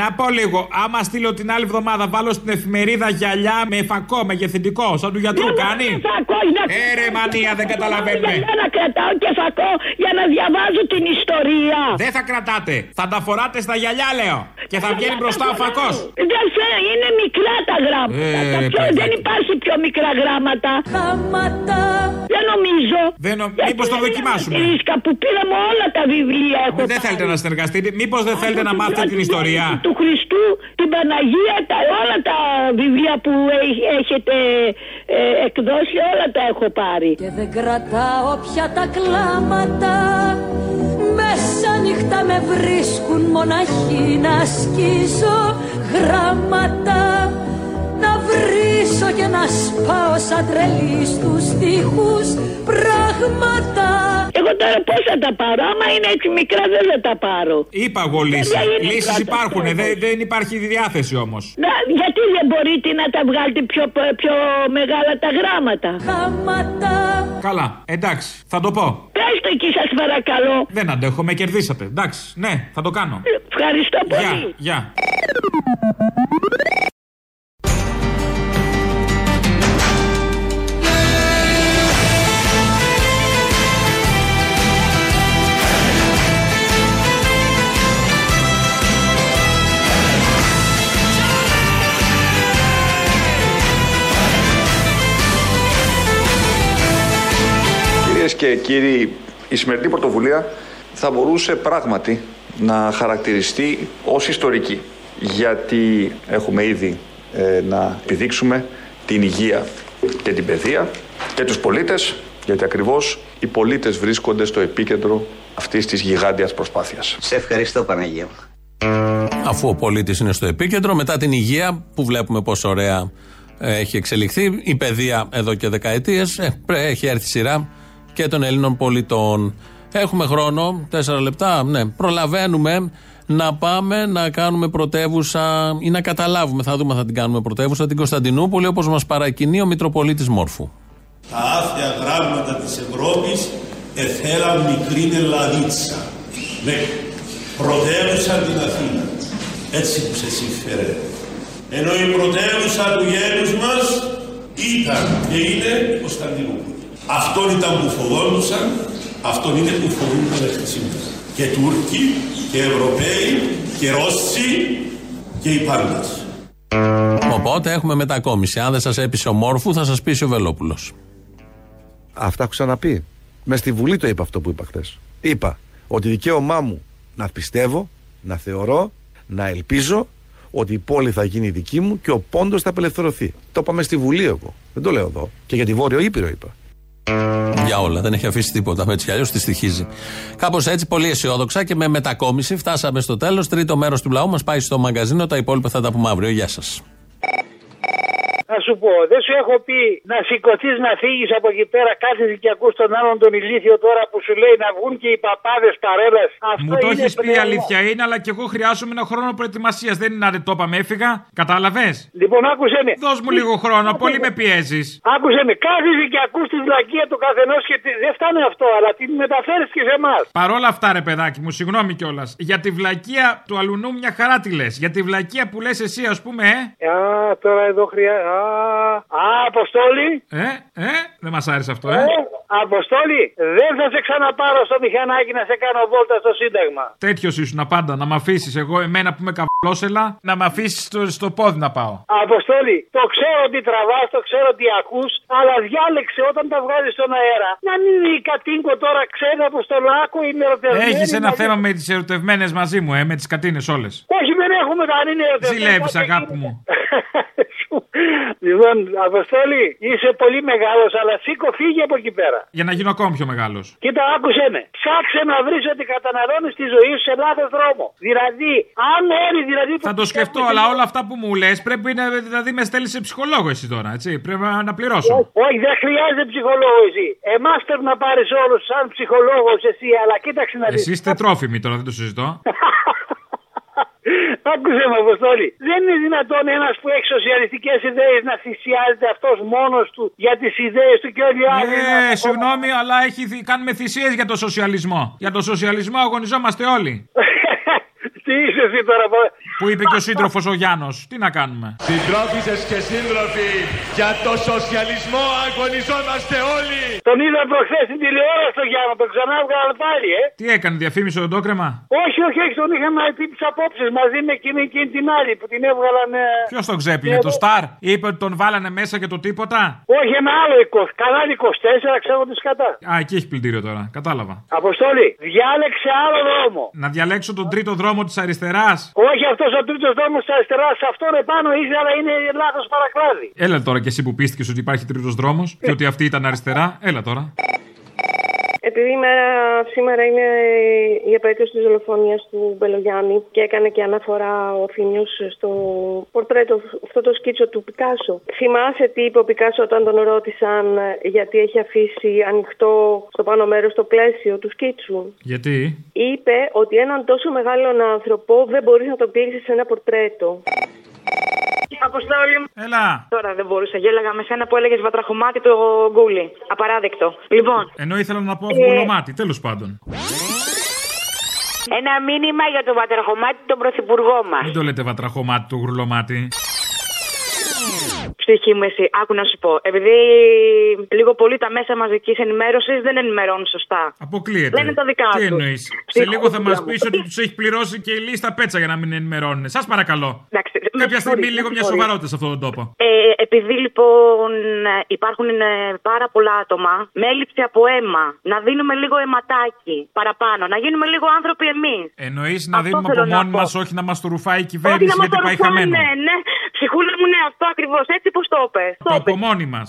Να πω λίγο, άμα στείλω την άλλη εβδομάδα, βάλω στην εφημερίδα γυαλιά με φακό, μεγεθυντικό, σαν του γιατρού, κάνει? Ρε μανία, δεν καταλαβαίνουμε. Για να κρατάω και φακό για να διαβάζω την ιστορία. Δεν θα κρατάτε, θα τα φοράτε στα γυαλιά, λέω. Και θα βγαίνει μπροστά ο φακός. Δεν ξέρω, είναι μικρά τα γράμματα. Δεν υπάρχει πιο μικρά γράμματα. Γράμματα. Δεν νομίζω. Μήπως το δοκιμάσουμε. Που πήραμε όλα τα βιβλία. Δεν θέλετε να συνεργαστείτε? Μήπως δεν θέλετε να μάθετε την ιστορία του Χριστού, την Παναγία, όλα τα βιβλία που έχετε εκδώσει, όλα τα έχω πάρει. Και δεν κρατάω πια τα κλάματα. Μέσα νύχτα με βρίσκουν μοναχοί να σκίζω γράμματα. Να βρίσω και να σπάω σαν τρελή στους τοίχους πράγματα. Εγώ τώρα πώς θα τα πάρω? Άμα είναι έτσι μικρά δεν θα τα πάρω. Είπα εγώ λύσεις. Λύσεις υπάρχουν, δεν υπάρχει διάθεση όμως. Γιατί δεν μπορείτε να τα βγάλετε πιο μεγάλα τα γράμματα? Γράμματα. Καλά, εντάξει, θα το πω. Πες το εκεί σας παρακαλώ. Δεν αντέχω, με κερδίσατε, εντάξει, ναι, θα το κάνω. Ευχαριστώ πολύ. Γεια. Και κύριοι, η σημερινή πρωτοβουλία θα μπορούσε πράγματι να χαρακτηριστεί ως ιστορική. Γιατί έχουμε ήδη να επιδείξουμε την υγεία και την παιδεία και τους πολίτες, γιατί ακριβώς οι πολίτες βρίσκονται στο επίκεντρο αυτής της γιγάντιας προσπάθειας. Σε ευχαριστώ, Παναγία μου. Αφού ο πολίτης είναι στο επίκεντρο, μετά την υγεία που βλέπουμε πόσο ωραία έχει εξελιχθεί, η παιδεία εδώ και δεκαετίες, έχει έρθει σειρά και των Ελλήνων πολιτών. Έχουμε χρόνο, 4 λεπτά, ναι, προλαβαίνουμε να πάμε να κάνουμε πρωτεύουσα ή να καταλάβουμε, θα δούμε αν θα την κάνουμε πρωτεύουσα, την Κωνσταντινούπολη, όπως μας παρακινεί ο Μητροπολίτης Μόρφου. Τα άθλια γράμματα της Ευρώπης εθέλαν μικρήν Ελλαδίτσα. Ναι, πρωτεύουσα την Αθήνα. Έτσι που σε συμφέρε. Ενώ η πρωτεύουσα του γένους μας ήταν και είναι η Κωνσταντινούπολη. Αυτόν ήταν που φοβόντουσαν, αυτόν είναι που φοβούνταν μέχρι σήμερα. Και Τούρκοι και Ευρωπαίοι και Ρώσοι και οι πάντες. Οπότε έχουμε μετακόμιση. Αν δεν σας έπεισε ο Μόρφου, θα σας πείσει ο Βελόπουλος. Αυτά έχω ξαναπεί. Μες στη Βουλή το είπα αυτό που είπα χθες. Είπα ότι δικαίωμά μου να πιστεύω, να θεωρώ, να ελπίζω ότι η πόλη θα γίνει δική μου και ο πόντος θα απελευθερωθεί. Το είπα μες στη Βουλή εγώ. Δεν το λέω εδώ. Και για τη Βόρειο Ήπειρο είπα. Για όλα. Δεν έχει αφήσει τίποτα. Έτσι κι αλλιώς τη στοιχίζει. Κάπως έτσι, πολύ αισιόδοξα και με μετακόμιση φτάσαμε στο τέλος. Τρίτο μέρος του λαού μας πάει στο μαγκαζίνο. Τα υπόλοιπα θα τα πούμε αύριο. Γεια σας. Να σου πω, δεν σου έχω πει να σηκωθεί να φύγει από εκεί πέρα, κάθεσαι και ακούς τον άλλον τον ηλίθιο τώρα που σου λέει να βγουν και οι παπάδες παρέλας. Μου το έχεις πει, αλήθεια είναι, αλλά και εγώ χρειάζομαι ένα χρόνο προετοιμασίας. Δεν είναι να το είπαμε, έφυγα. Κατάλαβες. Λοιπόν, άκουσε με. Δώσ' μου λίγο χρόνο, πολύ με πιέζεις. Άκουσε με, κάθεσαι και ακούς τη βλακεία του καθενός και δεν φτάνει αυτό, αλλά την μεταφέρεις και σε εμάς. Παρόλα αυτά, ρε παιδάκι μου, συγγνώμη κιόλας. Για τη βλακεία του αλουνού μια χαρά τη λες. Για τη βλακεία που λες εσύ, ας πούμε, τώρα εδώ χρειάζεται. Αποστόλη! Δεν μας άρεσε αυτό, Αποστόλη, δεν θα σε ξαναπάρω στο μηχανάκι να σε κάνω βόλτα στο Σύνταγμα. Τέτοιος ήσουν πάντα, να μ' αφήσεις εγώ, εμένα που με καβλώσελα, να μ' αφήσεις στο πόδι να πάω. Αποστόλη, το ξέρω ότι τραβάς, το ξέρω ότι ακούς, αλλά διάλεξε όταν τα βγάζεις στον αέρα. Να μην κατίνκω τώρα, ξέρει Αποστολάκο, είμαι ερωτευμένη. Έχεις ένα θέμα με τις ερωτευμένες μαζί μου, με τις κατίνες όλες. Όχι, δεν έχουμε κανένα ερωτευμένη. Ζηλεύεις, αγάπη μου. Λοιπόν, Αποστόλη, είσαι πολύ μεγάλος, αλλά σήκω, φύγε από εκεί πέρα. Για να γίνω ακόμη πιο μεγάλος. Κοίτα, άκουσε με. Ψάξε να βρεις ότι καταναλώνεις τη ζωή σου σε λάθος δρόμο. Δηλαδή, αν έρει, δηλαδή. Θα το σκεφτώ, αλλά όλα αυτά που μου λες πρέπει να. Δηλαδή, με στέλνεις σε ψυχολόγο εσύ τώρα, έτσι. Πρέπει να πληρώσω. Όχι, δεν χρειάζεται ψυχολόγο εσύ. Εμάς πρέπει να πάρεις όλους σαν ψυχολόγος εσύ, αλλά κοίταξε να δεις. Εσύ είστε τρόφιμοι τώρα, δεν το συζητώ. Άκουσε με, Αποστόλη. Δεν είναι δυνατόν ένας που έχει σοσιαλιστικές ιδέες να θυσιάζεται αυτός μόνος του για τις ιδέες του και όλοι οι άλλοι. Συγγνώμη, αλλά κάνουμε θυσίες για το σοσιαλισμό. Για το σοσιαλισμό αγωνιζόμαστε όλοι. Τι είσαι εσύ τώρα, που είπε και ο σύντροφος ο Γιάννος. Τι να κάνουμε. Συντρόφισσες και σύντροφοι, για το σοσιαλισμό αγωνιζόμαστε όλοι. Τον είδα προχθές στην τηλεόραση τον Γιάννο, τον ξανά βγάλα πάλι, Τι έκανε, διαφήμισε το ντόκρεμα. Όχι, τον είχαμε πει τις απόψεις μαζί με εκείνη την άλλη που την έβγαλαν. Ποιος τον ξέπλυνε, το Σταρ, είπε ότι τον βάλανε μέσα και το τίποτα. Όχι, ένα άλλο κανάλι 24, ξέρω τι κατά. Α, εκεί έχει πλυντήριο τώρα, κατάλαβα. Αποστόλη, διάλεξε άλλο δρόμο. Να διαλέξω τον τρίτο δρόμο της αριστεράς. Όχι, αυτός ο τρίτος δρόμος της αριστεράς, αυτόν επάνω είσαι, αλλά είναι λάθος παρακλάδι. Έλα τώρα κι εσύ που πίστηκες ότι υπάρχει τρίτος δρόμος και ότι αυτή ήταν αριστερά, έλα τώρα. Επειδή σήμερα είναι η επέτειος της δολοφονίας του Μπελογιάννη και έκανε και αναφορά ο Θήμιος στο πορτρέτο, αυτό το σκίτσο του Πικάσο. Θυμάσαι τι είπε ο Πικάσο όταν τον ρώτησαν γιατί έχει αφήσει ανοιχτό στο πάνω μέρος το πλαίσιο του σκίτσου? Γιατί? Είπε ότι έναν τόσο μεγάλον άνθρωπο δεν μπορείς να τον πλήρεις σε ένα πορτρέτο. Αποστόλη. Έλα. Τώρα δεν μπορούσα. Γέλαγα με σένα που έλεγες βατραχωμάτι το γκούλι. Απαράδεκτο. Λοιπόν. Ενώ ήθελα να πω αυγουλωμάτι, τέλος πάντων. Ένα μήνυμα για το βατραχωμάτι, τον πρωθυπουργό μας. Μην το λέτε βατραχωμάτι, το γουρλωμάτι. ψυχή μου εσύ. Άκου να σου πω. Επειδή λίγο πολύ τα μέσα μαζικής ενημέρωσης δεν ενημερώνουν σωστά. Αποκλείεται. Λένε τα δικά τους. Τι εννοείς. Σε λίγο θα μας πεις ότι τους έχει πληρώσει και η λίστα πέτσα για να μην ενημερώνουν. Σας παρακαλώ. Εντάξει, κάποια στιγμή λίγο μια σοβαρότητα σε αυτόν τον τόπο. Επειδή λοιπόν υπάρχουν πάρα πολλά άτομα με έλλειψη από αίμα, να δίνουμε λίγο αιματάκι παραπάνω, να γίνουμε λίγο άνθρωποι εμείς. Εννοείς να δίνουμε από μόνοι μας, όχι να μας το ρουφάει η κυβέρνηση γιατί πάει χαμένο. Ναι. Ψυχούλα μου, ναι, αυτό ακριβώς, έτσι πως το είπες. Το από μόνοι μας.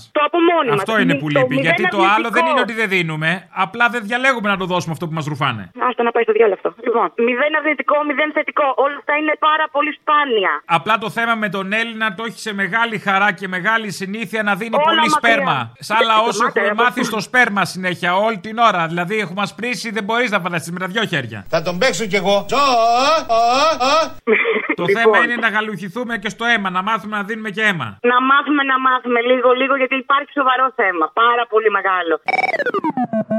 Αυτό είναι που λείπει. Γιατί το άλλο δεν είναι ότι δεν δίνουμε, απλά δεν διαλέγουμε να το δώσουμε αυτό που μας ρουφάνε. Άστα να πάει στο διάλογο αυτό. Λοιπόν, μηδέν αρνητικό, μηδέν θετικό. Όλα αυτά είναι πάρα πολύ σπάνια. Απλά το θέμα με τον Έλληνα το έχει σε μεγάλη χαρά και μεγάλη συνήθεια να δίνει πολύ σπέρμα. Σαν λαός έχουμε μάθει στο σπέρμα συνέχεια όλη την ώρα. Δηλαδή έχουμε ασπρίσει, δεν μπορείς να φανταστείς με τα δυο χέρια. Θα τον παίξω κι εγώ. Το θέμα είναι να γαλουχηθούμε και στο αίμα, να μάθουμε να δίνουμε και αίμα. Να μάθουμε λίγο, γιατί υπάρχει σοβαρό θέμα. Πάρα πολύ μεγάλο.